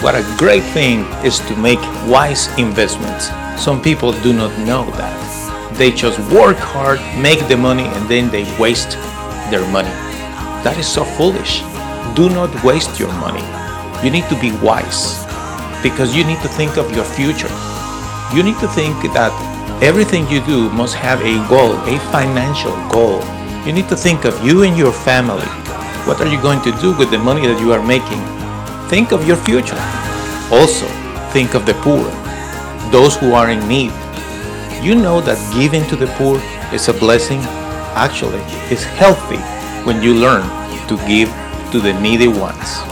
What a great thing is to make wise investments. Some people do not know that. They just work hard, make the money, and then they waste their money. That is so foolish. Do not waste your money. You need to be wise because you need to think of your future. You need to think that everything you do must have a goal, a financial goal. You need to think of you and your family. What are you going to do with the money that you are making? Think of your future. Also, think of the poor, those who are in need. You know that giving to the poor is a blessing. Actually, it's healthy when you learn to give to the needy ones.